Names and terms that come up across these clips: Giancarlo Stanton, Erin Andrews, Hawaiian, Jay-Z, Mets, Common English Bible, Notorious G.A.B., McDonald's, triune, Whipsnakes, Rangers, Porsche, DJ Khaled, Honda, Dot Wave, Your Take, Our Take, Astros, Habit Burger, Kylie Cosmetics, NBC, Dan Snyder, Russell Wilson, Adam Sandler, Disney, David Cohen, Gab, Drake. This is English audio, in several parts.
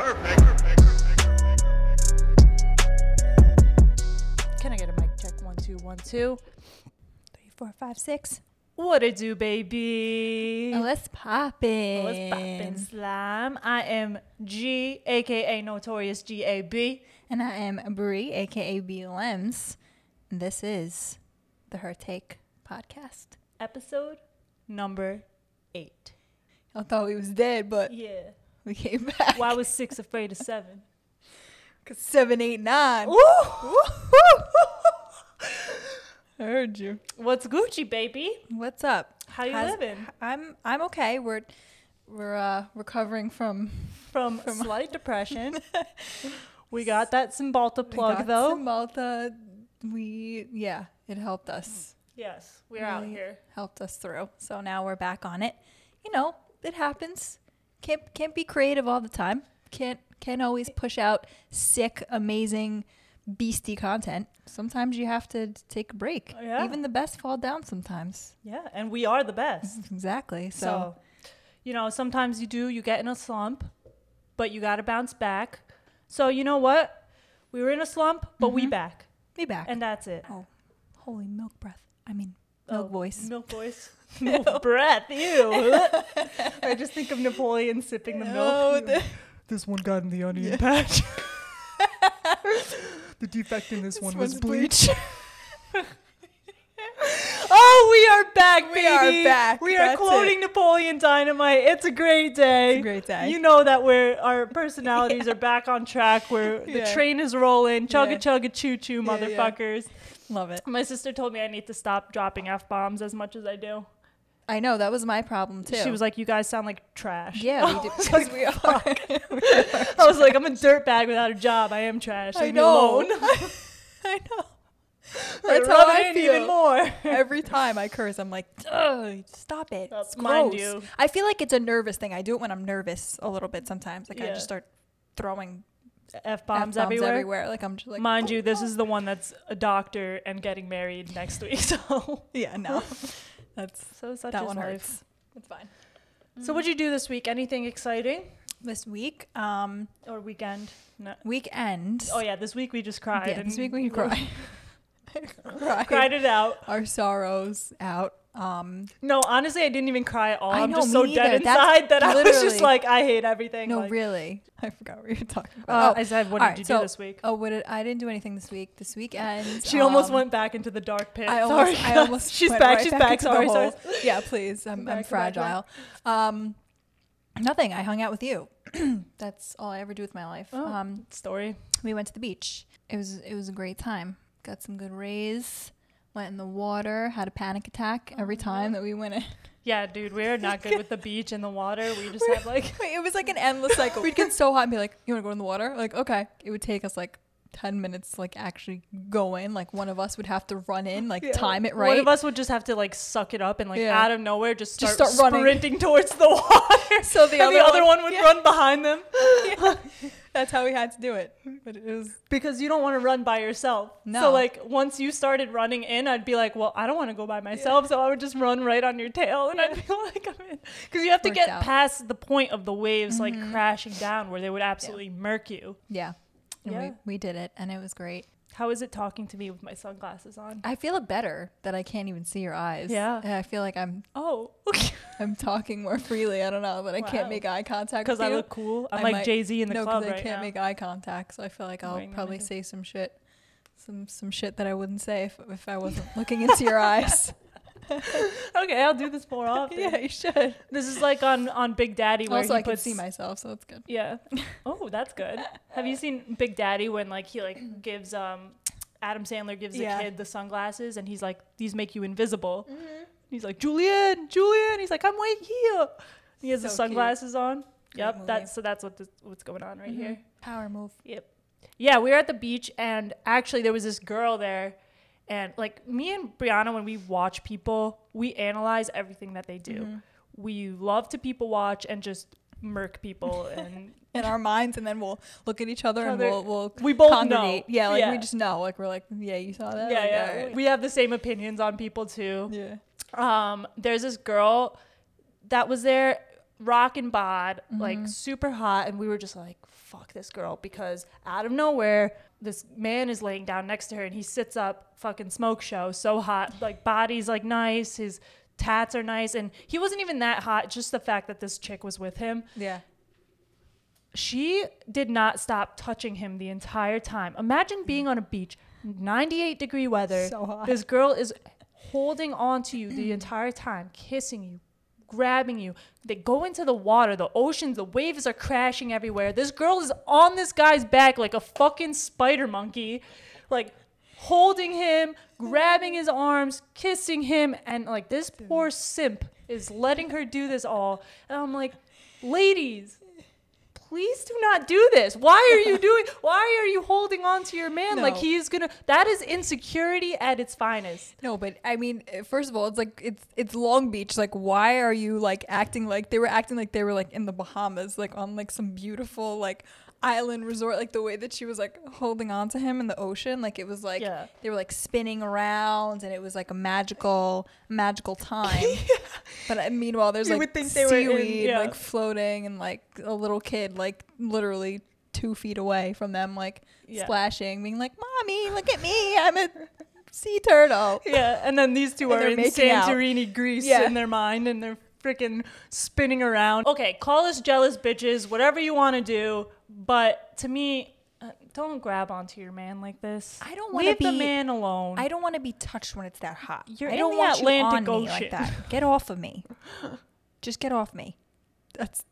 Perfect. Can I get a mic check? 1, 2, 1, 2. 3, 4, 5, 6. What it do, baby? Oh, let's poppin'. Let's poppin', slime. I am G, a.k.a. Notorious G.A.B. And I am Bree, a.k.a. B. Lems. And this is the Her Take podcast. Episode number 8. I thought we was dead, but yeah, we came back. Why was 6 afraid of 7? Because 7, 8, 9. Woo! I heard you. What's Gucci, baby? What's up? How you living? I'm okay. We're recovering from slight depression. We got that Cymbalta plug though. Cymbalta, it helped us. Yes, we're really out here. Helped us through. So now we're back on it. You know, it happens. Can't be creative all the time. Can't always push out sick, amazing beastie content. Sometimes you have to take a break. Oh, yeah. Even the best fall down sometimes. Yeah, and we are the best. Exactly. So you know, sometimes you get in a slump, but you got to bounce back. So you know what? We were in a slump, but we back. We back. And that's it. Oh, holy milk breath. I mean, milk voice. Milk voice. Milk breath. Ew. I just think of Napoleon sipping the milk. This one got in the onion patch. The defect in this one was bleach. Oh, we are back, baby. We are back. We are quoting Napoleon Dynamite. It's a great day. It's a great day. You know that our personalities are back on track. Where the train is rolling. Chugga chugga choo choo, motherfuckers. Yeah. Love it. My sister told me I need to stop dropping F-bombs as much as I do. I know, that was my problem too. She was like, "You guys sound like trash." Yeah, we do. Because we are. I was like, "I'm a dirtbag without a job. I am trash. I know. Alone." I know. That's how I feel. Even more. Every time I curse, I'm like, "Stop it! That's gross." Mind you, I feel like it's a nervous thing. I do it when I'm nervous a little bit sometimes. Like I just start throwing F-bombs everywhere. Like I'm just like, mind you, this is the one that's a doctor and getting married next week. So yeah, no. That's so such that one life. Hurts. It's fine. So what'd you do this week? Anything exciting? This week? Or weekend? No. Weekend. Oh yeah, this week we just cried. Yeah, this week we cried. Cried it out. Our sorrows out. No, honestly, I didn't even cry at all. I'm just so dead inside that I was just like, I hate everything. No, like, really. I forgot what you were talking about. I said, what did you do this week? Oh, I didn't do anything this week. This weekend. She almost went back into the dark pit. I almost she's back. Right she's back. Sorry. Yeah, please. I'm fragile. Nothing. I hung out with you. That's all I ever do with my life. Oh, story. We went to the beach. It was a great time. Got some good rays. Went in the water, had a panic attack every time that we went in. Yeah, dude, we're not good with the beach and the water. We just had like... It was like an endless cycle. We'd get so hot and be like, you want to go in the water? Like, okay. It would take us like 10 minutes to like actually go in. Like one of us would have to run in, like time it right. One of us would just have to like suck it up and like out of nowhere just start sprinting towards the water. So the other one would run behind them. Yeah. That's how we had to do it. But it was because you don't want to run by yourself. No. So like once you started running in, I'd be like, well, I don't want to go by myself. Yeah. So I would just run right on your tail. And I'd be like, I'm in. Because you have to get past the point of the waves like crashing down where they would absolutely murk you. Yeah. And we did it. And it was great. How is it talking to me with my sunglasses on? I feel better that I can't even see your eyes. Yeah. And I feel like I'm talking more freely. I don't know, but I can't make eye contact because I look cool. I'm like Jay-Z in the club right now. No, because I can't make eye contact. So I feel like I'll probably say some shit. Some shit that I wouldn't say if I wasn't looking into your eyes. Okay, I'll do this more often. Yeah, you should. This is like on Big Daddy where also, he I can see myself, so it's good. Yeah. Oh, that's good. Have you seen Big Daddy when like he like gives Adam Sandler gives a kid the sunglasses and he's like, these make you invisible. Mm-hmm. He's like, Julian. He's like, I'm right here. He has the sunglasses cute. On. Yep. Great that's what's going on right here. Power move. Yep. Yeah, we were at the beach and actually there was this girl there. And like me and Brianna, when we watch people, we analyze everything that they do. Mm-hmm. We love to people watch and just murk people and in our minds, and then we'll look at each other and we both congregate. Know. Yeah, like we just know. Like we're like, yeah, you saw that. Yeah, like, yeah. Right. We have the same opinions on people too. Yeah. There's this girl that was there. rock and bod, mm-hmm. like super hot. And we were just like, fuck this girl, because out of nowhere, this man is laying down next to her and he sits up, fucking smoke show, so hot. Like, body's like nice, his tats are nice. And he wasn't even that hot, just the fact that this chick was with him. Yeah. She did not stop touching him the entire time. Imagine being on a beach, 98 degree weather. So hot. This girl is holding on to you the entire time, kissing you, grabbing you. They go into the water, the oceans, the waves are crashing everywhere. This girl is on this guy's back like a fucking spider monkey, like holding him, grabbing his arms, kissing him. And like this poor simp is letting her do this all. And I'm like, ladies, please do not do this. Why are you holding on to your man? No. Like he's going to, that is insecurity at its finest. No, but I mean, first of all, it's like, it's Long Beach. Like, why are you like acting like they were in the Bahamas, like on like some beautiful, like island resort, like the way that she was like holding on to him in the ocean. Like it was like, yeah. They were like spinning around and it was like a magical time. Yeah. But meanwhile, there's like seaweed, yeah. like floating, and like a little kid, like literally 2 feet away from them, like yeah. splashing, being like, "Mommy, look at me, I'm a sea turtle." Yeah, and then these two are in Santorini, Greece, yeah. in their mind, and they're freaking spinning around. Okay, call us jealous bitches, whatever you want to do, but to me, don't grab onto your man like this. I don't want to be the man alone. I don't want to be touched when it's that hot. I don't want Atlantic you on me like that. Get off of me. Just get off me.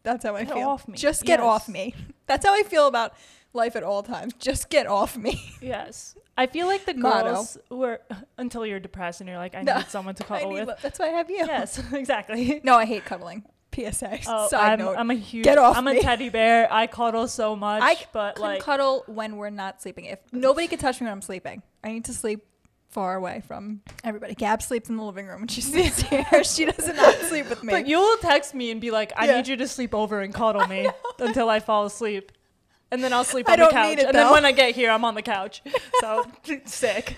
That's how I feel. Get off me. Just get yes. off me. That's how I feel about life at all times. Just get off me. Yes. I feel like the girls were until you're depressed and you're like, I need someone to cuddle with. That's why I have you. Yes, exactly. No, I hate cuddling. PSA. Oh, Side note. I'm a teddy bear. I cuddle so much. I can cuddle when we're not sleeping. If nobody can touch me when I'm sleeping, I need to sleep far away from everybody. Gab sleeps in the living room when she sleeps here. She does not sleep with me. But you'll text me and be like, "I need you to sleep over and cuddle me until I fall asleep." And then I'll sleep on the couch. And then when I get here, I'm on the couch. So sick.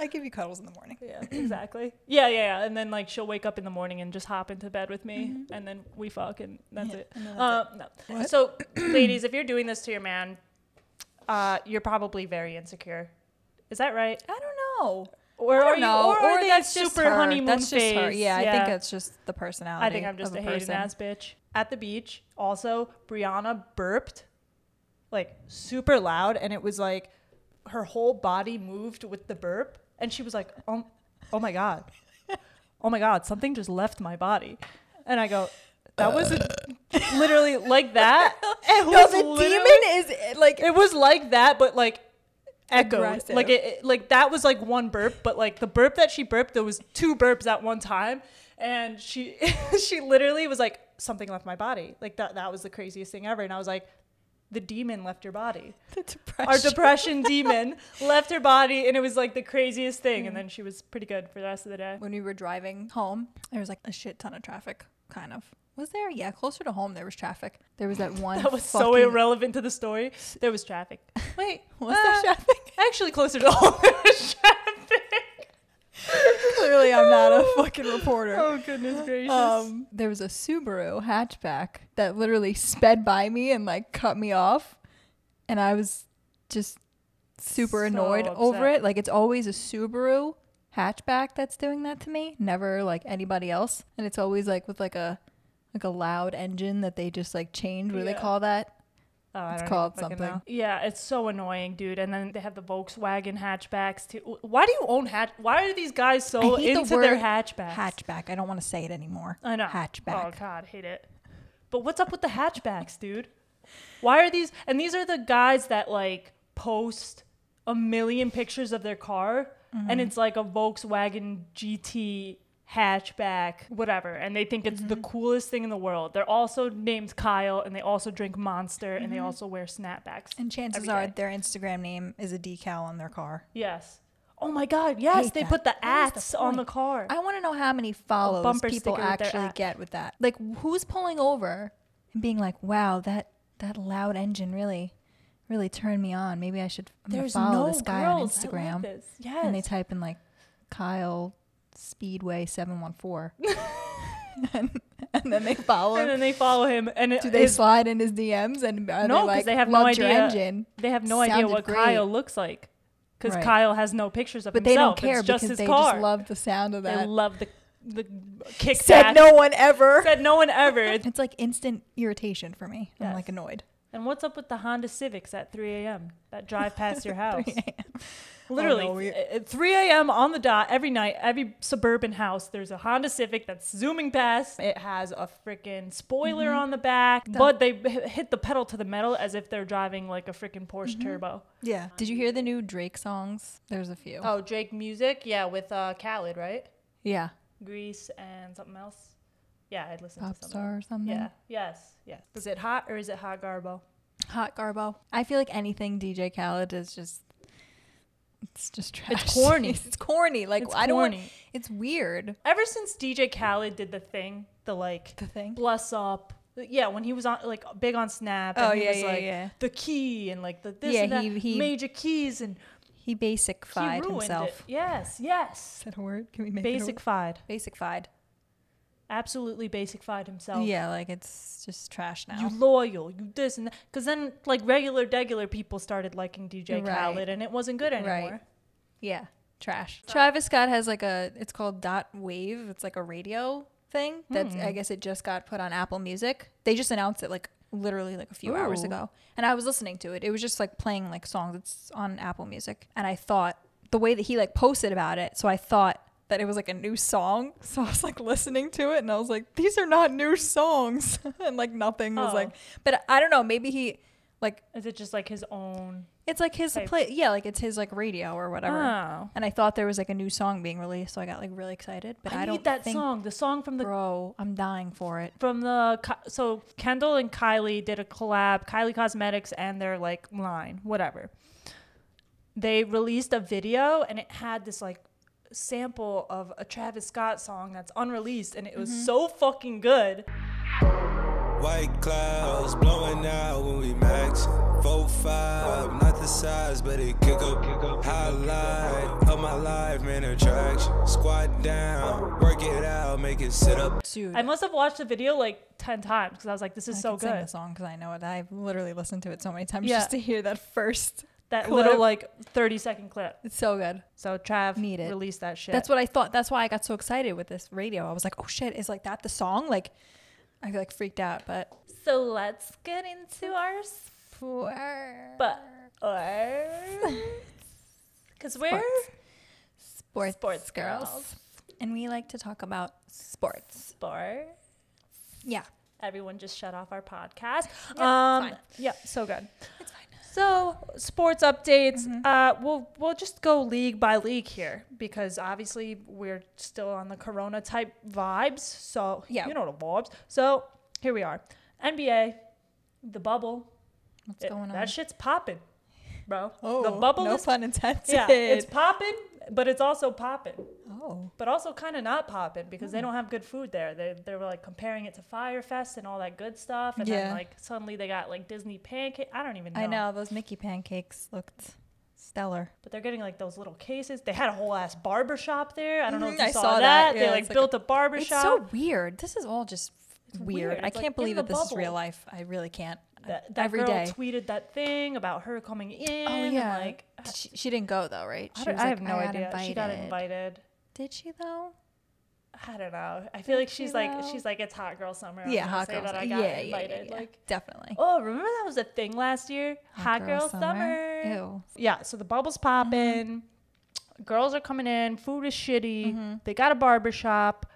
I give you cuddles in the morning. Yeah, exactly. Yeah. And then like she'll wake up in the morning and just hop into bed with me, mm-hmm. and then we fuck, and that's it. And that's it. No. So, ladies, if you're doing this to your man, you're probably very insecure. Is that right? I don't know. Or that's just her honeymoon phase. Just her. Yeah, I think that's just the personality. I think I'm just a hated ass bitch. At the beach, also Brianna burped, like super loud, and it was like her whole body moved with the burp, and she was like, oh my god, something just left my body. And I go, that was literally like that. It was like that but echoed. Aggressive. Like it like that was like one burp, but like the burp that she burped, there was two burps at one time, and she literally was like, something left my body. Like that was the craziest thing ever. And I was like, the demon left her body. The depression. Our depression demon left her body, and it was like the craziest thing. Mm. And then she was pretty good for the rest of the day. When we were driving home, there was like a shit ton of traffic, kind of. Was there? Yeah, closer to home, there was traffic. There was that one. That was so irrelevant to the story. There was traffic. Wait, was there traffic? Actually, closer to home, there was traffic. Clearly, I'm not a fucking reporter. Oh, goodness gracious. There was a Subaru hatchback that literally sped by me and like cut me off. And I was just super annoyed over it. Like, it's always a Subaru hatchback that's doing that to me. Never like anybody else. And it's always like with like a loud engine that they just like change. What do they call that? Oh, it's called something. Know. Yeah, it's so annoying, dude. And then they have the Volkswagen hatchbacks too. Why do you own why are these guys so into their hatchbacks? Hatchback. I don't want to say it anymore. I know. Hatchback. Oh god, hate it. But what's up with the hatchbacks, dude? Why are these? And these are the guys that like post a million pictures of their car, mm-hmm. and it's like a Volkswagen GT hatchback, whatever, and they think it's mm-hmm. the coolest thing in the world. They're also named Kyle, and they also drink Monster, mm-hmm. and they also wear snapbacks. And chances are their Instagram name is a decal on their car. Yes. Oh my god, yes, they put the ats on the car. I want to know how many follows people actually get with that. Like, who's pulling over and being like, wow, that loud engine really turned me on. Maybe I should follow this guy on Instagram. Like, yes. And they type in like Kyle Speedway 714. And then they follow him. And then they follow him. And do they slide in his DMs? And are no, because they have no idea. Engine. They have no idea what Kyle looks like, because right. Kyle has no pictures of himself. But they don't care, it's just because his car. Just love the sound of that. They love the kick. Said no one ever. It's like instant irritation for me. Yes. I'm like annoyed. And what's up with the Honda Civics at 3 a.m. that drive past your house? 3 Literally, oh, no, at 3 a.m. on the dot every night, every suburban house, there's a Honda Civic that's zooming past. It has a freaking spoiler on the back, but they hit the pedal to the metal as if they're driving like a freaking Porsche Turbo. Yeah. Did you hear the new Drake songs? There's a few. Oh, Drake music? Yeah, with Khaled, right? Yeah. Grease and something else. Yeah, I'd listen to something. Popstar or something? Yeah. Yes. Is it hot or is it hot garbo? Hot garbo. I feel like anything DJ Khaled is just... It's just trash. It's corny. Like, it's corny. It's weird. Ever since DJ Khaled did the thing, the bless up. Yeah, when he was on like big on Snap. And the key and like the this and that. He major keys and... He basic-fied himself. It. Yes. Is that a word? Can we make it a word? Basic-fied. Absolutely basic-fied himself. Yeah, like it's just trash now. You loyal, you this and that. Because then like regular people started liking DJ Khaled and it wasn't good anymore. Right. Yeah, trash. So. Travis Scott has like it's called Dot Wave. It's like a radio thing that I guess it just got put on Apple Music. They just announced it like literally like a few hours ago. And I was listening to it. It was just like playing like songs. It's on Apple Music. And I thought the way that he like posted about it. So I thought that it was like a new song. So I was like listening to it and I was like, these are not new songs. And like nothing was like, but I don't know. Maybe he like, is it just like his own? It's like his play. Yeah. Like it's his like radio or whatever. Oh. And I thought there was like a new song being released. So I got like really excited, but I don't that think song. The song from the bro, I'm dying for it from the, so Kendall and Kylie did a collab, Kylie Cosmetics and their like line, whatever. They released a video and it had this like, sample of a Travis Scott song that's unreleased and it was so fucking good. White clouds blowing out when we max 4-5, not the size but it kick up highlight of my life, man. Attraction, squat down, work it out, make it sit up. Dude, I must have watched the video like 10 times because I was like, this is so good. I sing the song because I know it. I've literally listened to it so many times just to hear that first clip. Little like 30-second clip. It's so good. So Trav released that shit. That's what I thought. That's why I got so excited with this radio. I was like, oh shit, is like that the song? Like I like freaked out, but so let's get into our sports. Because we're sports girls. And we like to talk about sports. Yeah. Everyone just shut off our podcast. Yeah, it's fine. Yeah, so good. It's fine. So sports updates, we'll just go league by league here because obviously we're still on the Corona type vibes. So you know the vibes. So here we are. NBA, the bubble. What's going on? That shit's popping, bro. Oh, the bubble is fun and intense. Yeah, it's popping, but it's also popping. Oh. But also kind of not popping because they don't have good food there. They were like comparing it to Firefest and all that good stuff. And then like suddenly they got like Disney pancake. I don't even know. I know. Those Mickey pancakes looked stellar. But they're getting like those little cases. They had a whole ass barbershop there. I don't know if you saw that. Yeah, they like built a barbershop. It's so weird. This is all just weird. I can't believe that this is real life. I really can't. That every girl day. Tweeted that thing about her coming in. Oh, yeah. And like, she didn't go, though, right? I have no idea. She got invited. Did she, though? I don't know. I feel like she's like, it's hot girl summer. Yeah, hot girl summer. I got invited. Yeah. Like, definitely. Oh, remember that was a thing last year? Hot girl summer. Ew. Yeah, so the bubble's popping. Girls are coming in. Food is shitty. They got a barbershop.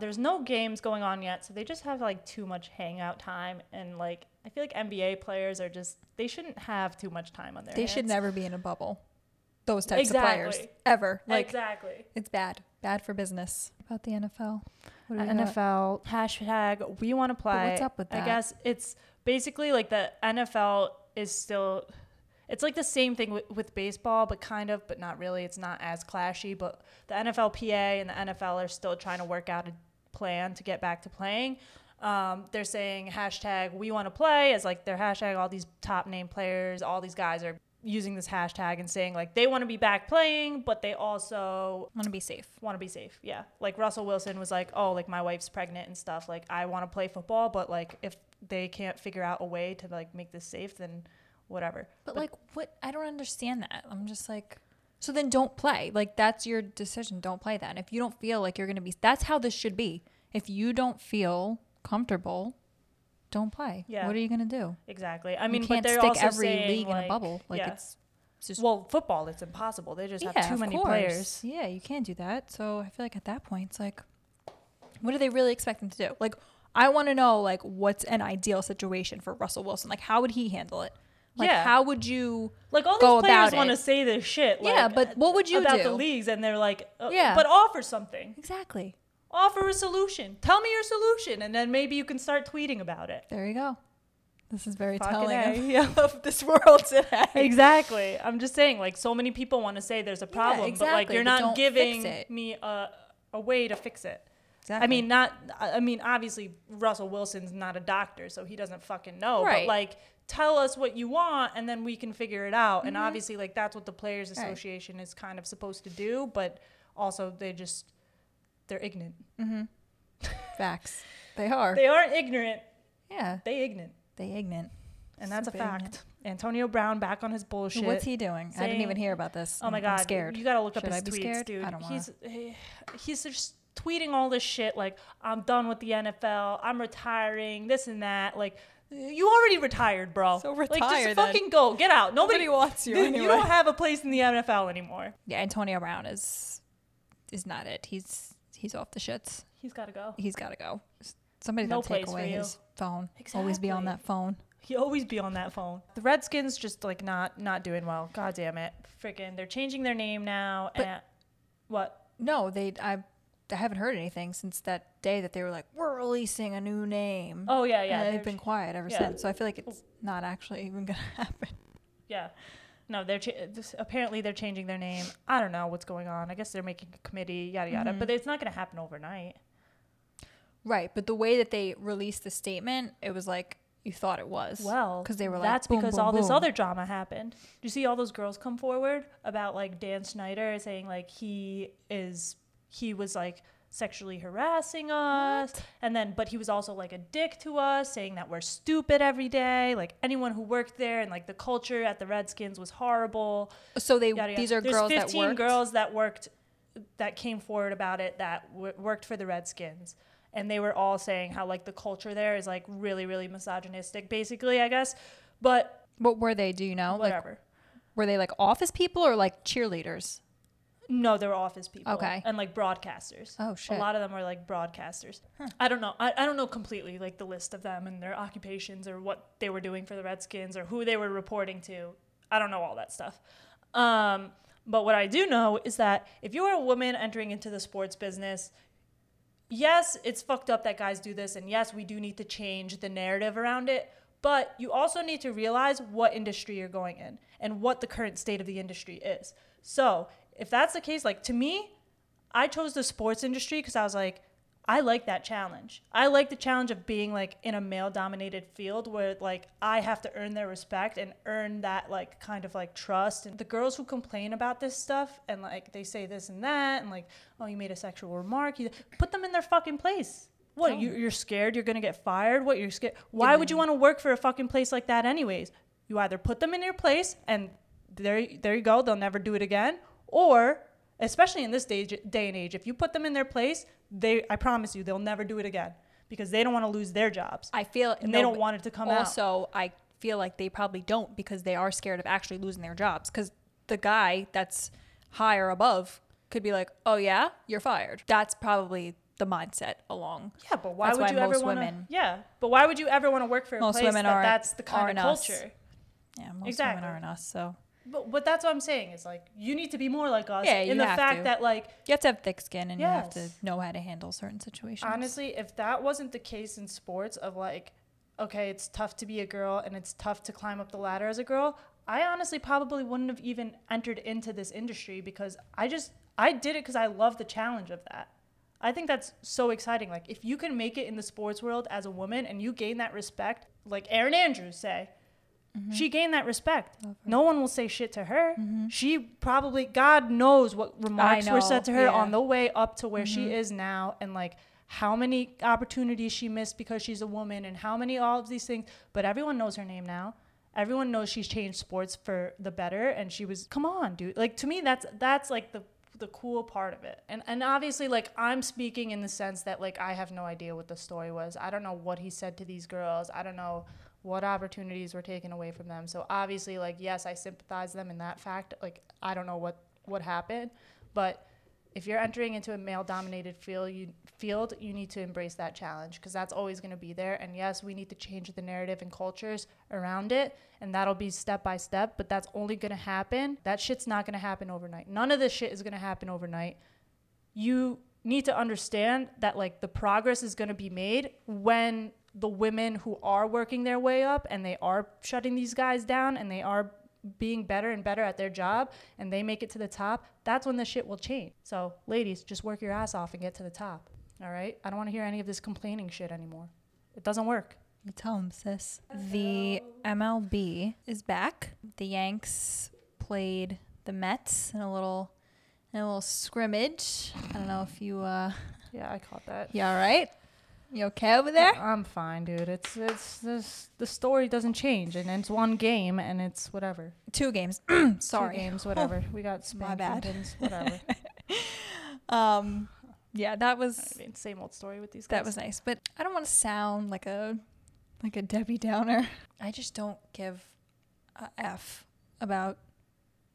There's no games going on yet, so they just have, like, too much hangout time. And, like, I feel like NBA players are just, they shouldn't have too much time on their hands. They should never be in a bubble. Those types of players. Ever. Like, it's bad. Bad for business. About the NFL. What do we NFL. #, we want to play. But what's up with that? I guess it's basically, like, the NFL is still, it's like the same thing with baseball, but kind of, but not really. It's not as clashy, but the NFLPA and the NFL are still trying to work out a plan to get back to playing. They're saying #we want to play as like their #. All these top name players, all these guys are using this hashtag and saying, like, they want to be back playing, but they also want to be safe. Yeah. Like, Russell Wilson was like, oh, like, my wife's pregnant and stuff. Like, I want to play football, but, like, if they can't figure out a way to, like, make this safe, then whatever. But like, what? I don't understand that. I'm just like... So then don't play. Like, that's your decision. Don't play that. And if you don't feel like you're going to be... That's how this should be. If you don't feel comfortable, don't play. Yeah. What are you going to do? Exactly. I mean, you can't but they're stick also every league like, in a bubble. Like, yeah. It's just... Well, football, it's impossible. They just have too many players. Yeah, you can't do that. So I feel like at that point, it's like, what do they really expect them to do? Like, I want to know, like, what's an ideal situation for Russell Wilson? Like, how would he handle it? Like, how would you like all these players want to say this shit? Like, yeah, but what would you do about the leagues? And they're like, but offer something. Exactly. Offer a solution. Tell me your solution, and then maybe you can start tweeting about it. There you go. This is very telling of this world today. Exactly. I'm just saying, like, so many people want to say there's a problem, but like you're not giving me a way to fix it. Exactly. I mean, obviously Russell Wilson's not a doctor, so he doesn't fucking know. Right. But like, tell us what you want, and then we can figure it out. Mm-hmm. And obviously, like, that's what the Players Association is kind of supposed to do, but also they're ignorant. Mm-hmm. Facts. They are. They aren't ignorant. Yeah. They ignorant. And that's a fact. Ignorant. Antonio Brown back on his bullshit. What's he doing? I didn't even hear about this. Oh my God. I'm scared. You gotta look up his tweets, dude. I don't want to. He's just tweeting all this shit like, I'm done with the NFL. I'm retiring. This and that. Like, you already retired, bro. So retired. Like, just fucking go. Get out. Nobody wants you. Anyway. You don't have a place in the NFL anymore. Yeah, Antonio Brown is not it. He's off the shits. He's got to go. Somebody's got to take away his phone. Exactly. Always be on that phone. The Redskins just like not doing well. God damn it. Freaking, they're changing their name now. But, and what? No, I haven't heard anything since that day that they were like, we're releasing a new name. Oh, yeah, yeah. And they've been quiet ever since. So I feel like it's not actually even going to happen. Yeah. No, apparently they're changing their name. I don't know what's going on. I guess they're making a committee, yada, yada. Mm-hmm. But it's not going to happen overnight. Right. But the way that they released the statement, it was like you thought it was. Well, because they were like, that's boom, because boom, all boom. This other drama happened. Do you see all those girls come forward about like Dan Snyder saying like he was like sexually harassing us, but he was also like a dick to us, saying that we're stupid every day, like anyone who worked there, and like the culture at the Redskins was horrible. So these are girls that worked? There's 15 girls that worked, that came forward about it, that worked for the Redskins, and they were all saying how like the culture there is like really, really misogynistic, basically, I guess. But what were they? Do you know? Whatever. Like, were they like office people or like cheerleaders? No, they were office people. Okay. And like broadcasters. Oh, shit. A lot of them were like broadcasters. Huh. I don't know. I don't know completely like the list of them and their occupations or what they were doing for the Redskins or who they were reporting to. I don't know all that stuff. But what I do know is that if you're a woman entering into the sports business, yes, it's fucked up that guys do this. And yes, we do need to change the narrative around it. But you also need to realize what industry you're going in and what the current state of the industry is. So if that's the case, like to me, I chose the sports industry because I was like, I like that challenge. I like the challenge of being like in a male-dominated field where like I have to earn their respect and earn that like kind of like trust. And the girls who complain about this stuff and like they say this and that and like, oh, you made a sexual remark, you put them in their fucking place. What, you're scared you're gonna get fired? What, you're scared? Why would you want to work for a fucking place like that anyways? You either put them in your place and there you go, they'll never do it again. Or, especially in this day and age, if you put them in their place, I promise you, they'll never do it again because they don't want to lose their jobs. They don't want it to come out. Also, I feel like they probably don't because they are scared of actually losing their jobs because the guy that's higher above could be like, oh, yeah, you're fired. That's probably the mindset along. Yeah, but why would you ever want to? Yeah, but why would you ever want to work for a place that's the kind of culture? Yeah, most women aren't us, so. But that's what I'm saying is like you need to be more like us in the fact that like you have to have thick skin and you have to know how to handle certain situations. Honestly, if that wasn't the case in sports of like, okay, it's tough to be a girl and it's tough to climb up the ladder as a girl, I honestly probably wouldn't have even entered into this industry because I did it because I love the challenge of that. I think that's so exciting. Like if you can make it in the sports world as a woman and you gain that respect, like Erin Andrews say, Mm-hmm. She gained that respect. No one will say shit to her. Mm-hmm. She probably, God knows what remarks were said to her on the way up to where she is now, and like how many opportunities she missed because she's a woman, and how many, all of these things. But everyone knows her name now. Everyone knows she's changed sports for the better, and she was, come on, dude. Like, to me, that's like the cool part of it. And obviously, like, I'm speaking in the sense that, like, I have no idea what the story was. I don't know what he said to these girls. I don't know what opportunities were taken away from them. So obviously, like, yes, I sympathize them in that fact. Like, I don't know what happened. But if you're entering into a male-dominated field, you need to embrace that challenge, because that's always going to be there. And yes, we need to change the narrative and cultures around it, and that'll be step by step, but that's only going to happen. That shit's not going to happen overnight. None of this shit is going to happen overnight. You need to understand that, like, the progress is going to be made when the women who are working their way up, and they are shutting these guys down, and they are being better and better at their job, and they make it to the top. That's when the shit will change. So ladies, just work your ass off and get to the top. All right? I don't want to hear any of this complaining shit anymore. It doesn't work. You tell them, sis. The MLB is back. The Yanks played the Mets in a little scrimmage. I don't know if you yeah, I caught that. Yeah, all right. You okay over there? I'm fine, dude. It's the story doesn't change, and it's one game, and it's whatever. Two games. Sorry. Two games, whatever. We got spanked. My bad. Whatever. Yeah, that was... I mean, same old story with these guys. That was nice, but I don't want to sound like a Debbie Downer. I just don't give a F about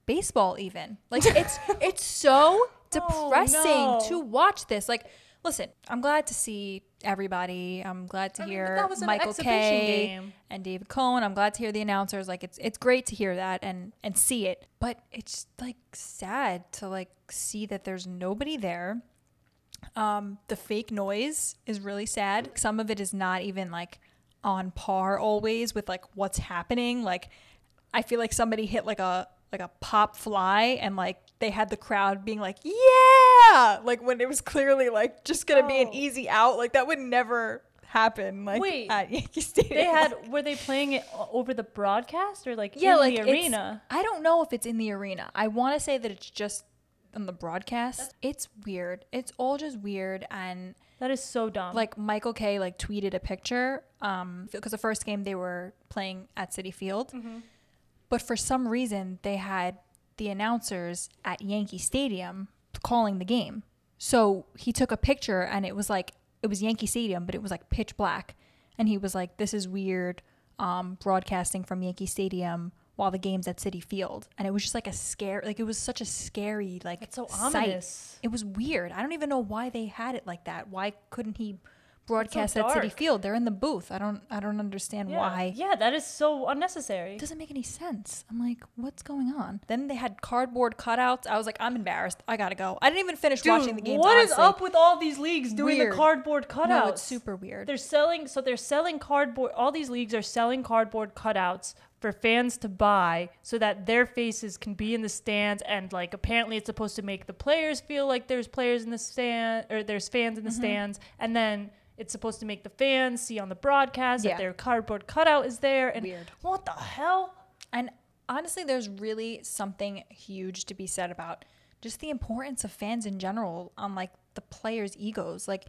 baseball even. Like, it's so depressing to watch this. Like... Listen, I'm glad to see everybody. I'm glad to hear Michael Kay and David Cohen. I'm glad to hear the announcers. Like, it's great to hear that and see it. But it's, like, sad to, like, see that there's nobody there. The fake noise is really sad. Some of it is not even, like, on par always with, like, what's happening. Like, I feel like somebody hit, like a pop fly, and, like, they had the crowd being like, yeah, like, when it was clearly, like, just gonna be an easy out. Like, that would never happen, like, wait, at Yankee Stadium. They had, like, were they playing it over the broadcast, or like, yeah, in, like, the arena? I don't know if it's in the arena. I want to say that it's just on the broadcast. It's weird. It's all just weird, and that is so dumb. Like, Michael Kay, like, tweeted a picture because the first game they were playing at Citi Field, but for some reason they had the announcers at Yankee Stadium calling the game. So he took a picture, and it was like, it was Yankee Stadium, but it was like pitch black. And he was like, this is weird, broadcasting from Yankee Stadium while the game's at Citi Field. And it was just like a scare, like, it was such a scary, like, that's so ominous. It was weird. I don't even know why they had it like that. Why couldn't he broadcast at Citi Field? They're in the booth. I don't understand why. Yeah, that is so unnecessary. It doesn't make any sense. I'm like, what's going on? Then they had cardboard cutouts. I was like, I'm embarrassed. I gotta go. I didn't even finish watching the game. What honestly. Is up with all these leagues doing weird. The cardboard cutouts? No, it's super weird. They're selling cardboard. All these leagues are selling cardboard cutouts for fans to buy so that their faces can be in the stands, and, like, apparently it's supposed to make the players feel like there's players in the stand, or there's fans in the stands, and then it's supposed to make the fans see on the broadcast that their cardboard cutout is there. And weird. What the hell? And honestly, there's really something huge to be said about just the importance of fans in general on, like, the players' egos. Like,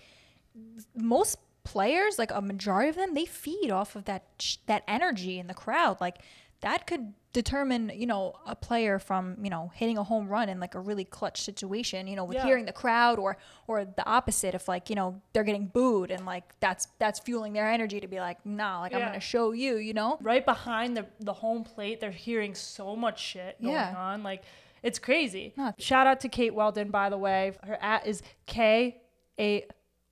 most players, like, a majority of them, they feed off of that energy in the crowd. Like, that could determine, you know, a player from, you know, hitting a home run in, like, a really clutch situation, you know, with hearing the crowd, or the opposite, if, like, you know, they're getting booed, and, like, that's fueling their energy to be like, nah, like, I'm gonna show you, you know? Right behind the home plate, they're hearing so much shit going on. Like, it's crazy. Huh. Shout out to Kate Weldon, by the way. Her @ is K.A.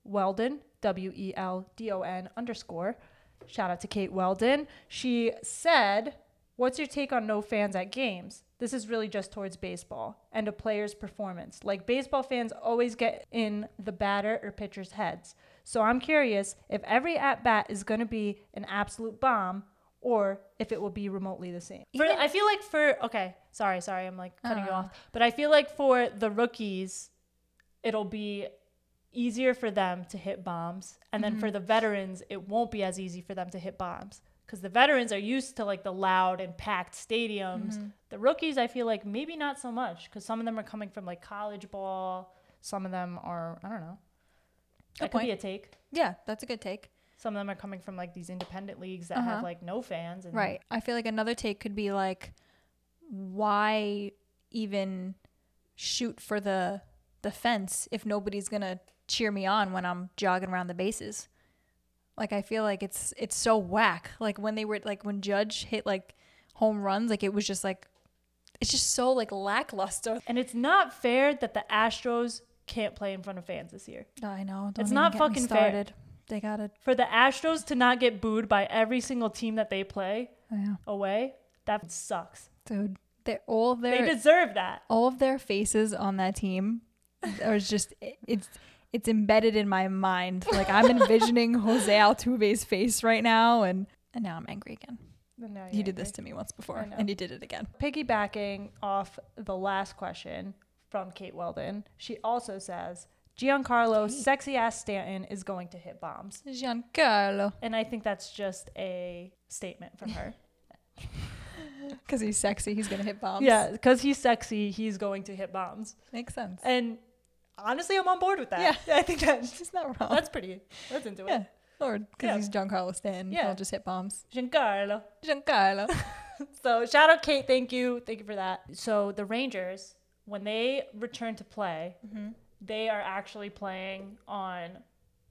Weldon, WELDON_. Shout out to Kate Weldon. She said... What's your take on no fans at games? This is really just towards baseball and a player's performance. Like, baseball fans always get in the batter or pitcher's heads. So I'm curious if every at-bat is going to be an absolute bomb, or if it will be remotely the same. I feel like sorry, I'm, like, cutting you off. But I feel like for the rookies, it'll be easier for them to hit bombs. And then for the veterans, it won't be as easy for them to hit bombs. because the veterans are used to like the loud and packed stadiums. Mm-hmm. The rookies, I feel like maybe not so much, because some of them are coming from like college ball. Some of them are, I don't know. That could be a take. Yeah, that's a good take. Some of them are coming from like these independent leagues that have like no fans. And right. I feel like another take could be like, why even shoot for the fence if nobody's going to cheer me on when I'm jogging around the bases? Like, I feel like it's so whack. Like when they were like, when Judge hit like home runs, like it was just like, it's just so like lackluster. And it's not fair that the Astros can't play in front of fans this year. I know. It's not fucking fair. They got it. For the Astros to not get booed by every single team that they play away, that sucks. Dude, they deserve that. All of their faces on that team are just, it's embedded in my mind. Like I'm envisioning Jose Altuve's face right now, and now I'm angry again. He did this to me once before, and he did it again. Piggybacking off the last question from Kate Weldon, she also says, Giancarlo, sexy ass Stanton is going to hit bombs. Giancarlo. And I think that's just a statement from her. Because he's sexy, he's going to hit bombs. Yeah, because he's sexy, he's going to hit bombs. Makes sense. And honestly, I'm on board with that. Yeah, I think that's just not wrong. That's into it. Or because he's Giancarlo Stanton, he'll just hit bombs. Giancarlo. So shout out, Kate. Thank you. Thank you for that. So the Rangers, when they return to play, they are actually playing on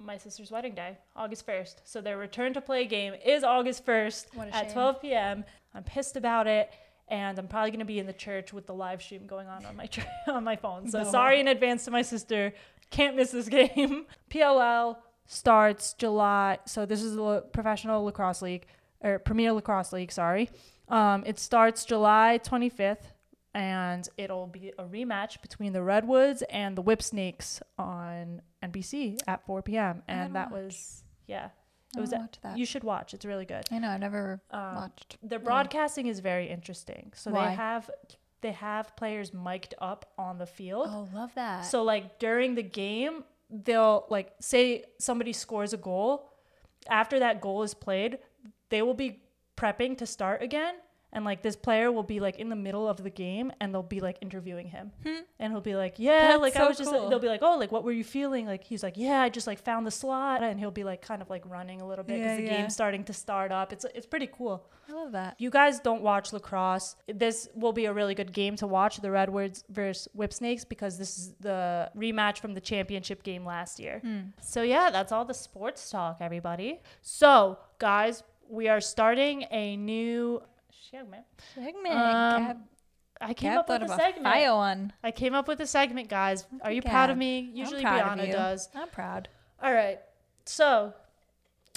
my sister's wedding day, August 1st. So their return to play game is August 1st at 12 p.m. I'm pissed about it, and I'm probably going to be in the church with the live stream going on my phone. So sorry in advance to my sister. Can't miss this game. PLL starts July. So this is the Professional Lacrosse League, or Premier Lacrosse League, sorry. It starts July 25th. And it'll be a rematch between the Redwoods and the Whipsnakes on NBC at 4 p.m. And that was, that. You should watch. It's really good. I know. I've never watched. Their broadcasting is very interesting. So why? They have players mic'd up on the field. Oh, love that. So like during the game, they'll like say somebody scores a goal. After that goal is played, they will be prepping to start again. And, like, this player will be, like, in the middle of the game, and they'll be, like, interviewing him. And he'll be like, they'll be like, oh, like, what were you feeling? Like, he's like, yeah, I just, like, found the slot. And he'll be, like, kind of, like, running a little bit because the game's starting to start up. It's pretty cool. I love that. You guys don't watch lacrosse. This will be a really good game to watch, the Redwoods versus Whipsnakes, because this is the rematch from the championship game last year. So, yeah, that's all the sports talk, everybody. So, guys, we are starting a new... segment. I came up with a segment. I came up with a segment, guys. Are you proud of me? Usually Brianna does. I'm proud. All right. So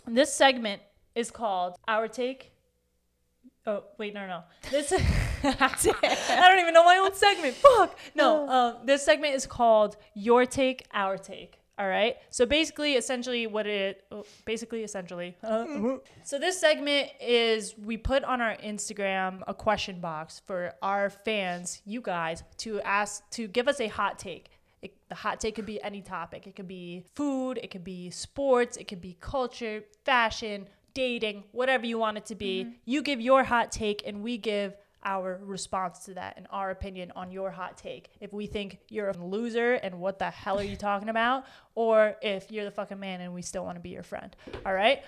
this segment is called Our Take. Oh, wait, no. I don't even know my own segment. Fuck. No, this segment is called Your Take, Our Take. All right. So so this segment is we put on our Instagram a question box for our fans, you guys, to give us a hot take. The hot take could be any topic. It could be food. It could be sports. It could be culture, fashion, dating, whatever you want it to be. You give your hot take and we give our response to that and our opinion on your hot take. If we think you're a loser and what the hell are you talking about, or if you're the fucking man and we still want to be your friend. All right.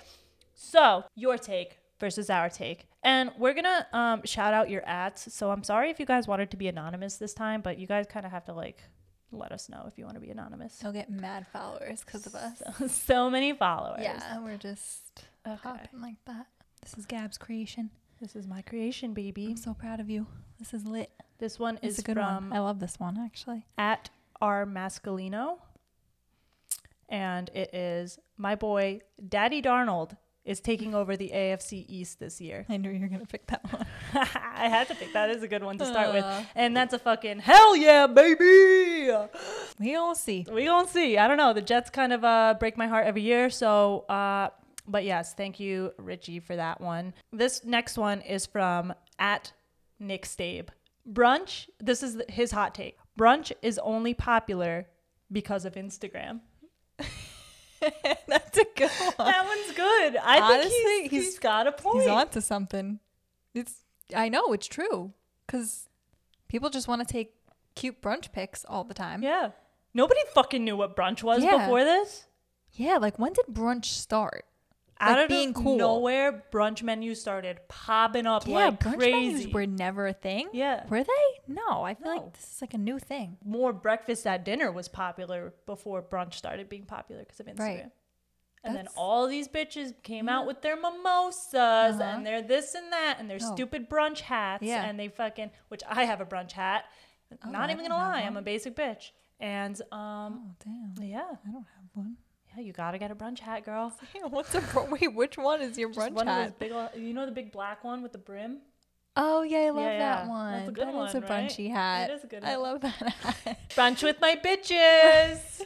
So your take versus our take. And we're going to shout out your ads. So I'm sorry if you guys wanted to be anonymous this time, but you guys kind of have to like let us know if you want to be anonymous. They'll get mad followers because of us. So many followers. Yeah, we're just hopping like that. This is Gab's creation. This is my creation, baby. I'm so proud of you. This is lit. This one is a good from... one. I love this one, actually. At R. Mascalino. And it is, my boy, Daddy Darnold is taking over the AFC East this year. I knew you were going to pick that one. I had to pick that. It's a good one to start with. And that's a fucking, hell yeah, baby! We gonna see. I don't know. The Jets kind of break my heart every year, so... But yes, thank you, Richie, for that one. This next one is from at Nick Stabe. Brunch, this is his hot take. Brunch is only popular because of Instagram. That's a Go on. That one's good. Honestly, think he's got a point. He's onto something. I know it's true because people just want to take cute brunch pics all the time. Yeah. Nobody fucking knew what brunch was before this. Yeah. Like, when did brunch start? Out like of being cool. nowhere, brunch menus started popping up like brunch crazy. Yeah, brunch menus were never a thing. Yeah. Were they? No. I feel like this is like a new thing. More breakfast at dinner was popular before brunch started being popular because of Instagram. Right. And then all these bitches came out with their mimosas and their this and that and their stupid brunch hats. Yeah. And they fucking, which I have a brunch hat. Oh, not even going to lie. I'm a basic bitch. And, oh, damn. Yeah. I don't have one. You gotta get a brunch hat, girl. Wait, which one is your brunch hat? Of those big, you know, the big black one with the brim? Oh, yeah, I love that one. That's a good one, right? It's a brunchy hat. It is a good one. I love that hat. Brunch with my bitches.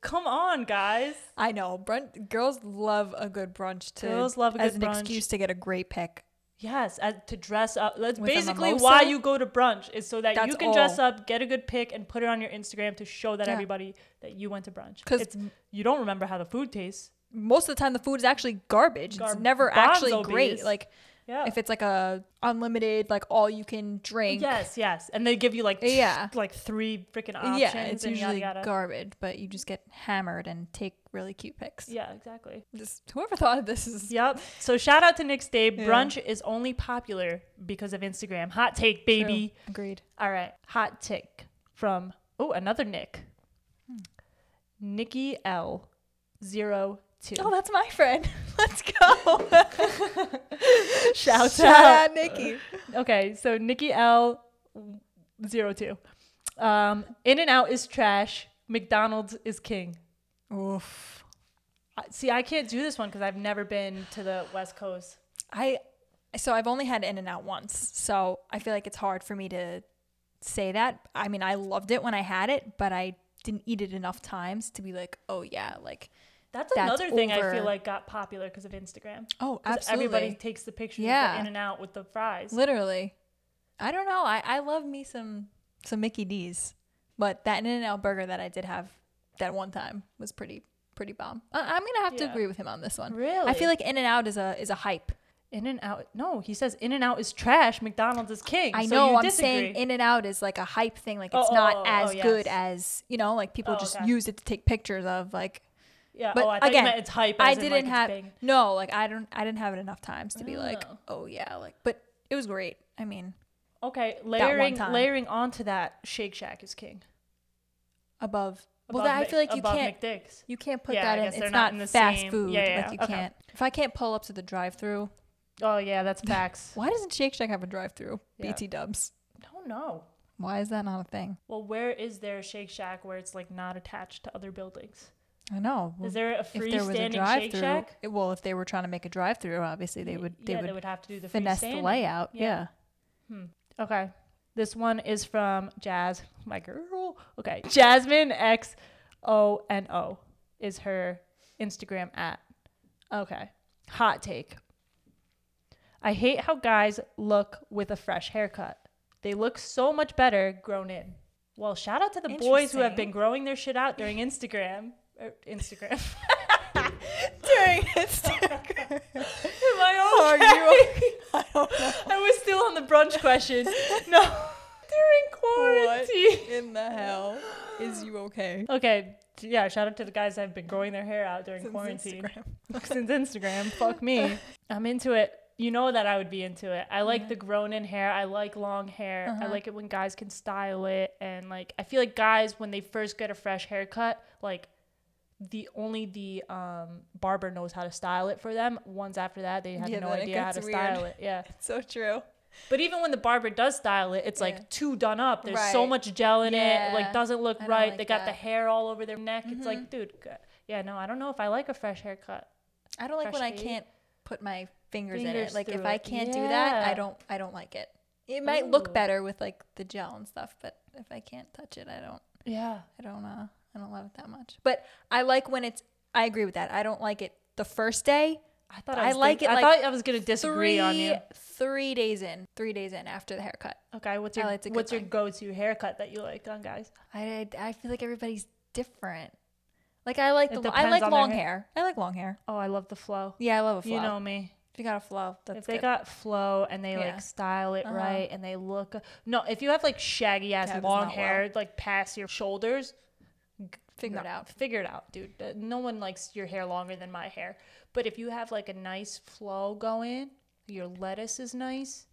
Come on, guys. I know. Girls love a good brunch, too. Girls love a good brunch. As an excuse to get a great pic. Yes, to dress up. That's basically why you go to brunch, is so that you can dress up, get a good pic, and put it on your Instagram to show that everybody that you went to brunch. Because you don't remember how the food tastes. Most of the time, the food is actually garbage. It's never actually great. Like, if it's like a unlimited, like all you can drink. Yes. And they give you like three freaking options. Yeah, it's usually garbage, but you just get hammered and take really cute pics. Yeah, exactly. Whoever thought of this is... Yep. So shout out to Nick's Day. Yeah. Brunch is only popular because of Instagram. Hot take, baby. True. Agreed. All right. Hot take from, another Nick. Nikki L02. Oh, that's my friend. Let's go. Shout out Nikki. Okay, so Nikki L02. In-N-Out is trash. McDonald's is king. Oof. See, I can't do this one because I've never been to the West Coast. So I've only had In-N-Out once, so I feel like it's hard for me to say that. I mean, I loved it when I had it, but I didn't eat it enough times to be like, oh yeah, like... That's another thing I feel like got popular because of Instagram. Oh, absolutely. Everybody takes the picture of the In-N-Out with the fries. Literally. I don't know. I love me some Mickey D's. But that In-N-Out burger that I did have that one time was pretty bomb. I'm going to have to agree with him on this one. Really? I feel like In-N-Out is a hype. In-N-Out. No, he says In-N-Out is trash. McDonald's is king. I know. So I'm saying In-N-Out is like a hype thing. Like it's not as good as, you know, like people just use it to take pictures of like. Yeah, but I thought again, you meant it's hype. I didn't have I didn't have it enough times to be like, oh yeah, like. But it was great. I mean, okay, layering onto that, Shake Shack is king. Above I feel like you can't put that in. It's not in the fast same, food. Yeah, like you can't. If I can't pull up to the drive-thru. Oh yeah, that's facts. Why doesn't Shake Shack have a drive-thru? Yeah. BT Dubs. Don't know. Why is that not a thing? Well, where is there a Shake Shack where it's like not attached to other buildings? I know. Is there a freestanding Shake Shack? Well, if they were trying to make a drive-through, obviously they would have to do the finesse the layout. Yeah. Okay. This one is from Jazz, my girl. Okay, Jasmine XONO is her Instagram @ Okay. Hot take. I hate how guys look with a fresh haircut. They look so much better grown in. Well, shout out to the boys who have been growing their shit out during Instagram. During Instagram. Am I okay? I don't know. I was still on the brunch question. No. During quarantine. What in the hell is you okay? Okay. Yeah, shout out to the guys that have been growing their hair out during quarantine. Instagram. Since Instagram. Fuck me. I'm into it. You know that I would be into it. I like the grown-in hair. I like long hair. I like it when guys can style it. And, like, I feel like guys, when they first get a fresh haircut, like, the barber knows how to style it for them. Once after that, they have no idea how to style it. Yeah, it's so true. But even when the barber does style it, it's like too done up. There's so much gel in it. It like doesn't look right. Like they got the hair all over their neck. It's like, dude, yeah, no, I don't know if I like a fresh haircut. I don't like when I can't put my fingers in it. Like if I can't do that, I don't like it. It might look better with like the gel and stuff, but if I can't touch it, I don't. Yeah, I don't love it that much. But I like when it's... I agree with that. I don't like it the first day. I thought I was going to disagree on you. 3 days in. 3 days in after the haircut. Okay, what's your go-to haircut that you like on guys? I feel like everybody's different. Like I like long hair. I like long hair. Oh, I love the flow. Yeah, I love a flow. You know me. If you got a flow, that's good. If they got flow and they like style it right and they look if you have like shaggy ass long hair like past your shoulders, figure it out, dude. No one likes your hair longer than my hair. But if you have like a nice flow going, your lettuce is nice.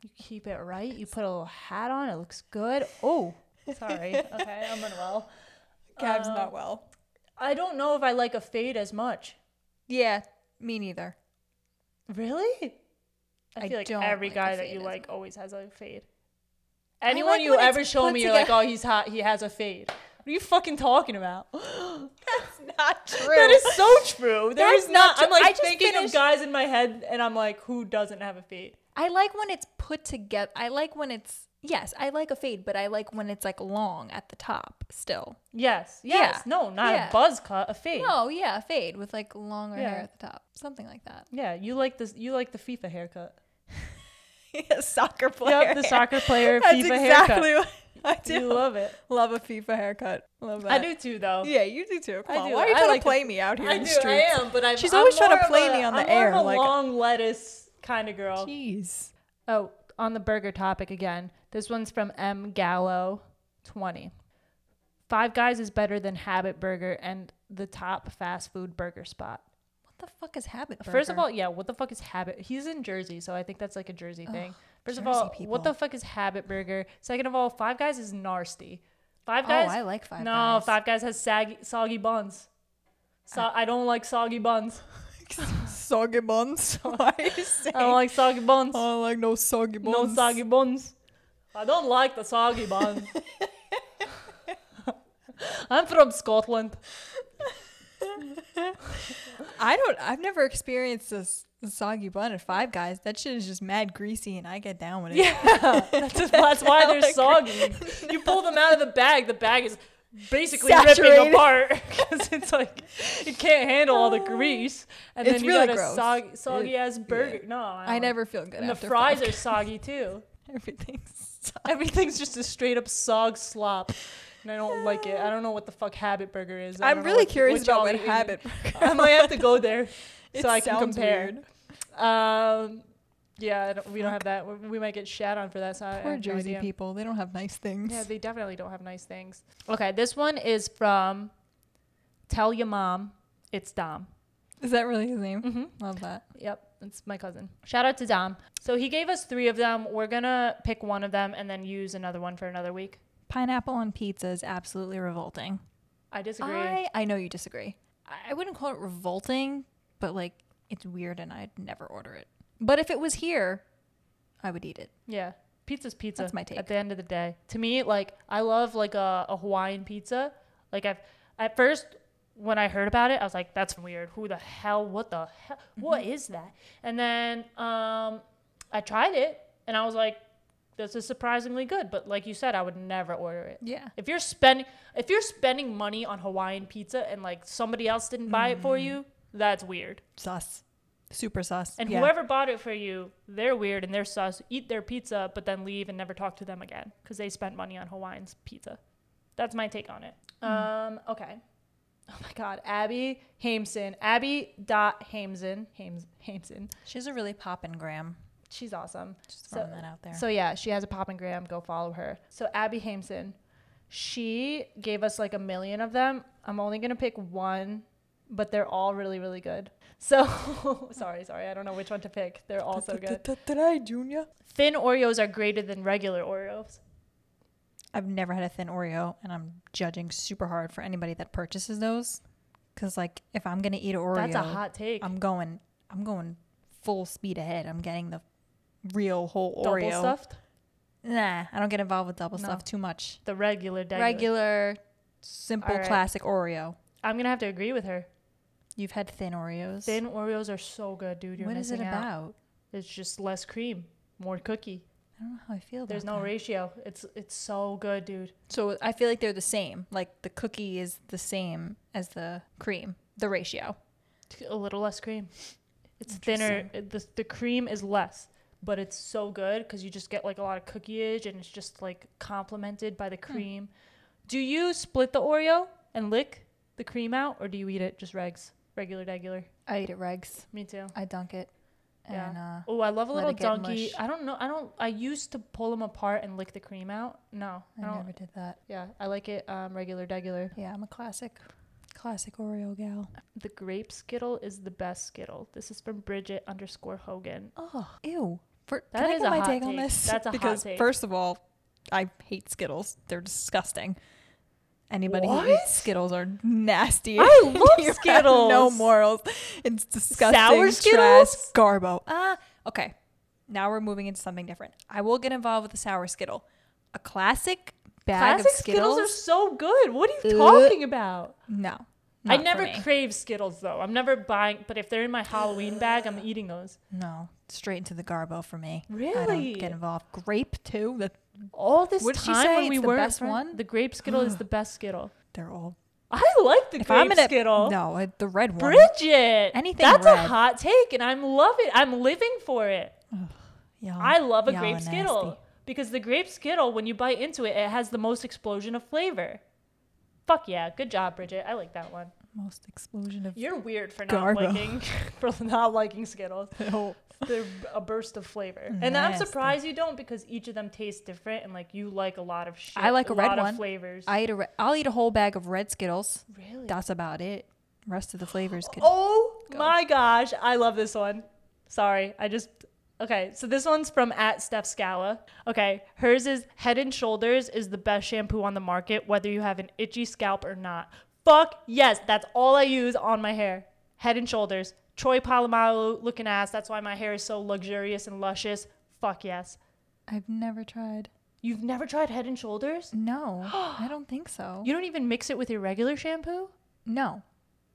You keep it right. You put a little hat on. It looks good. Oh, sorry. Okay, I'm unwell. Gab's not well. I don't know if I like a fade as much. Yeah, me neither. Really? I feel like every guy that you like always has a fade. Anyone you ever show me, you're like, oh, he's hot. He has a fade. What are you fucking talking about? That's not true. That is so true. There is not. I'm like thinking of guys in my head, and I'm like, who doesn't have a fade? I like when it's put together. I like when it's, yes, I like a fade, but I like when it's like long at the top still. Yes. Yeah. No, not a buzz cut, a fade. No, yeah, a fade with like longer hair at the top. Something like that. Yeah, you like this. You like the FIFA haircut. Soccer player. Yep, the soccer player FIFA haircut. That's exactly what I do. You love it. Love a FIFA haircut. Love that. I do too, though. Yeah, you do too. Come on. Why are you trying to play me out here in the streets? I am, but she's always trying to play me on the air. I'm more of a long lettuce kind of girl. Jeez. Oh, on the burger topic again. This one's from M. Gallo 20. Five Guys is better than Habit Burger and the top fast food burger spot. What the fuck is Habit Burger? First of all, yeah, what the fuck is Habit? He's in Jersey, so I think that's like a Jersey thing. First of all, what the fuck is Habit Burger? Second of all, Five Guys is nasty. Five Guys. Oh, I like Five Guys. No, Five Guys has soggy buns. I don't like soggy buns. Soggy buns. Why are you saying? I don't like soggy buns. I don't like no soggy buns. No soggy buns. I don't like the soggy buns. I'm from Scotland. I've never experienced this soggy bun at Five Guys. That shit is just mad greasy, and I get down with it. Yeah, that's why they're soggy. You pull them out of the bag. The bag is basically saturated, ripping apart because it's like it can't handle all the grease, and it's then you really got a gross. soggy ass burger. Yeah. No, I never feel good. And after the fries are soggy too. Everything's just a straight up sog slop, and I don't like it. I don't know what the fuck Habit Burger is. I'm really curious about what Habit Burger. I might have to go there so I can compare. Weird. Yeah, we don't have that. We might get shat on for that. So poor Jersey people. They don't have nice things. Yeah, they definitely don't have nice things. Okay, this one is from Tell Your Mom It's Dom. Is that really his name? Mm-hmm. Love that. Yep, it's my cousin. Shout out to Dom. So he gave us 3 of them. We're going to pick one of them and then use another one for another week. Pineapple on pizza is absolutely revolting. I disagree. I know you disagree. I wouldn't call it revolting, but like it's weird and I'd never order it. But if it was here, I would eat it. Yeah. Pizza's pizza. That's my take. At the end of the day. To me, like, I love, like, a Hawaiian pizza. Like, at first, when I heard about it, I was like, that's weird. Who the hell? What the hell? Mm-hmm. What is that? And then I tried it, and I was like, this is surprisingly good. But like you said, I would never order it. Yeah. If you're spending money on Hawaiian pizza and, like, somebody else didn't buy it for you, that's weird. Sus. Super sus. And whoever bought it for you, they're weird and they're sus. Eat their pizza, but then leave and never talk to them again because they spent money on Hawaiian's pizza. That's my take on it. Okay. Oh my God. Abby Hameson. Abby.Hameson. Hameson. She's a really poppin' gram. She's awesome. Just throwing that out there. So yeah, she has a poppin' gram. Go follow her. So Abby Hameson, she gave us like 1 million of them. I'm only going to pick one, but they're all really, really good. So, sorry. I don't know which one to pick. They're all so good. Junior. Thin Oreos are greater than regular Oreos. I've never had a thin Oreo, and I'm judging super hard for anybody that purchases those. Because, like, if I'm going to eat an Oreo, that's a hot take. I'm going full speed ahead. I'm getting the real whole Oreo. Double stuffed? Nah, I don't get involved with double stuffed too much. The regular, simple, classic Oreo. I'm going to have to agree with her. You've had thin Oreos. Thin Oreos are so good, dude. You're missing out. What is it about? It's just less cream, more cookie. I don't know how I feel about that. There's no ratio. It's so good, dude. So I feel like they're the same. Like the cookie is the same as the cream, the ratio. A little less cream. It's thinner. The cream is less, but it's so good because you just get like a lot of cookie-age and it's just like complemented by the cream. Do you split the Oreo and lick? the cream out, or do you eat it just regs? Regular. I eat it regs. Me too. I dunk it. Yeah. And, oh, I love a little dunky. I don't know. I used to pull them apart and lick the cream out. No, I never did that. Yeah, I like it regular. Yeah, I'm a classic Oreo gal. The grape Skittle is the best Skittle. This is from Bridget_Hogan. Oh, ew. Can I get my take on this? That's a hot take. Because first of all, I hate Skittles. They're disgusting. Anybody who eats Skittles are nasty. I love Skittles. No morals. It's disgusting. Sour Skittles? Trash, garbo. Okay. Now we're moving into something different. I will get involved with a sour Skittle. A classic bag of Skittles. Classic Skittles are so good. What are you talking about? No. I never crave Skittles, though. I'm never buying, but if they're in my Halloween bag, I'm eating those. No. Straight into the garbo for me. Really? I don't get involved. Grape, too. All this time when we were the best one? The grape Skittle is the best Skittle. They're all. I like the grape Skittle. No, the red one. Bridget! Anything red. That's a hot take, and I love it. I'm living for it. I love a grape Skittle. Because the grape Skittle, when you bite into it, it has the most explosion of flavor. Fuck yeah. Good job, Bridget. I like that one. Most explosion of... You're weird for not liking Skittles. No. They're a burst of flavor. Nasty. And I'm surprised you don't, because each of them tastes different, and like you like a lot of shit. I like a red lot one. Of flavors. I'll eat a whole bag of red Skittles. Really? That's about it. Rest of the flavors could... Oh my gosh. I love this one. Sorry. Okay, so this one's from @StephScala. Okay, hers is Head and Shoulders is the best shampoo on the market, whether you have an itchy scalp or not. Fuck yes, that's all I use on my hair. Head and Shoulders. Troy Polamalu looking ass. That's why my hair is so luxurious and luscious. Fuck yes. I've never tried. You've never tried Head and Shoulders? No, I don't think so. You don't even mix it with your regular shampoo? No.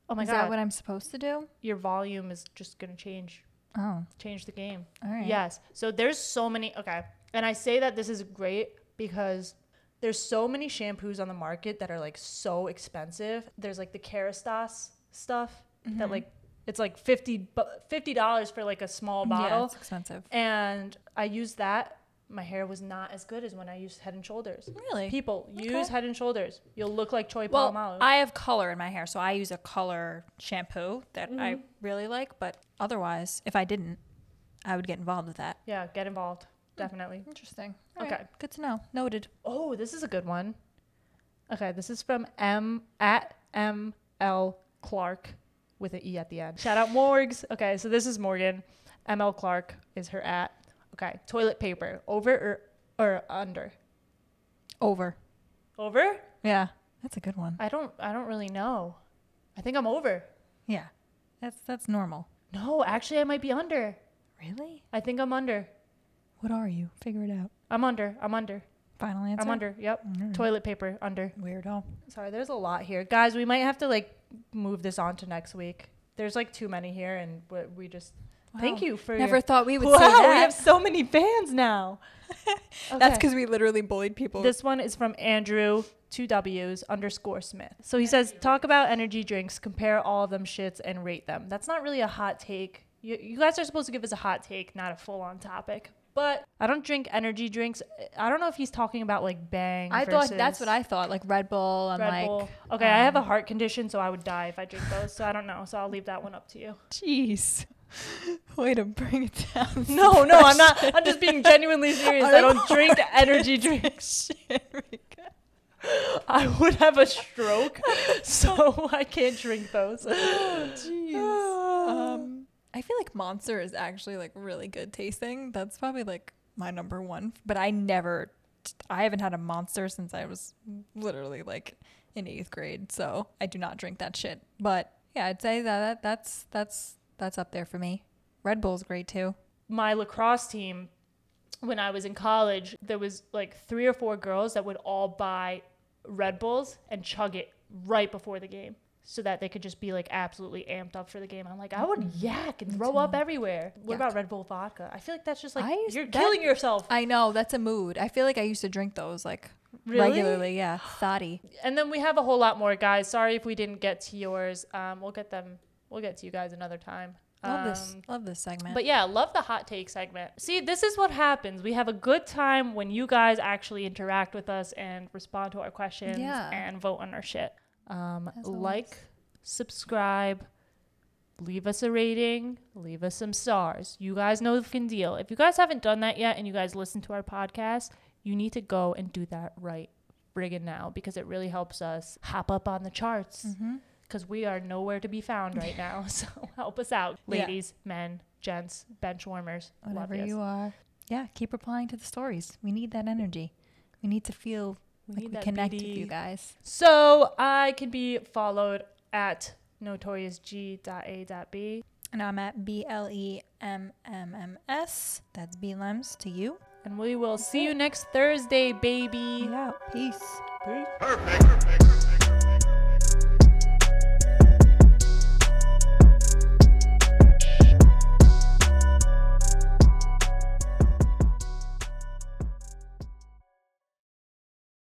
Oh my God. Is that what I'm supposed to do? Your volume is just going to change. Oh. Change the game. All right. Yes. So there's so many. Okay. And I say that this is great because there's so many shampoos on the market that are like so expensive. There's like the Kérastase stuff that like it's like $50 for like a small bottle. Yeah, it's expensive. And I used that. My hair was not as good as when I used Head and Shoulders. Really? People, use Head and Shoulders. You'll look like Troy Polamalu. I have color in my hair, so I use a color shampoo that I really like. But otherwise, if I didn't, I would get involved with that. Yeah, get involved. Definitely. Interesting. All right. Good to know. Noted. Oh, this is a good one. Okay, this is from @ML Clark with an E at the end. Shout out Morgs. Okay, so this is Morgan. ML Clark is her @ Okay, toilet paper, over or under? Over. Over? Yeah, that's a good one. I don't really know. I think I'm over. Yeah, that's normal. No, actually, I might be under. Really? I think I'm under. What are you? Figure it out. I'm under. Final answer? I'm under, yep. Mm-hmm. Toilet paper, under. Weirdo. Sorry, there's a lot here. Guys, we might have to, like, move this on to next week. There's, like, too many here, and we just... Wow. Thank you for... Never thought we would say that. We have so many fans now. Okay. That's because we literally bullied people. This one is from Andrew_Smith. So he says, talk about energy drinks, compare all of them shits, and rate them. That's not really a hot take. You guys are supposed to give us a hot take, not a full-on topic. But I don't drink energy drinks. I don't know if he's talking about like Bang. I thought that's what I thought, like Red Bull. I'm like, okay, I have a heart condition, so I would die if I drink those. So I don't know. So I'll leave that one up to you. Jeez. Way to bring it down. No, I'm not. I'm just being genuinely serious. I don't drink energy drinks. I would have a stroke, so I can't drink those. Jeez. I feel like Monster is actually like really good tasting. That's probably like my number one. But I haven't had a Monster since I was literally like in 8th grade. So I do not drink that shit. But yeah, I'd say that's up there for me. Red Bull's great too. My lacrosse team, when I was in college, there was like 3 or 4 girls that would all buy Red Bulls and chug it right before the game, so that they could just be like absolutely amped up for the game. I'm like, I would yak and throw up everywhere. What about Red Bull vodka? I feel like that's just like killing yourself. I know, that's a mood. I feel like I used to drink those like regularly. Yeah, thotty. And then we have a whole lot more, guys. Sorry if we didn't get to yours. We'll get to you guys another time. Love this segment. But yeah, love the hot take segment. See, this is what happens. We have a good time when you guys actually interact with us and respond to our questions and vote on our shit. Like, subscribe, leave us a rating, leave us some stars. You guys know the fucking deal. If you guys haven't done that yet and you guys listen to our podcast, you need to go and do that right friggin' now, because it really helps us hop up on the charts, because we are nowhere to be found right now. So help us out, ladies, men, gents, bench warmers, whatever you are. Yeah, keep replying to the stories. We need that energy. We need to feel like we connect with you guys. So I can be followed at notoriousg.a.b. And I'm at BLEMMMS. That's BLEMS to you. And we will see you next Thursday, baby. Yeah, peace. Perfect.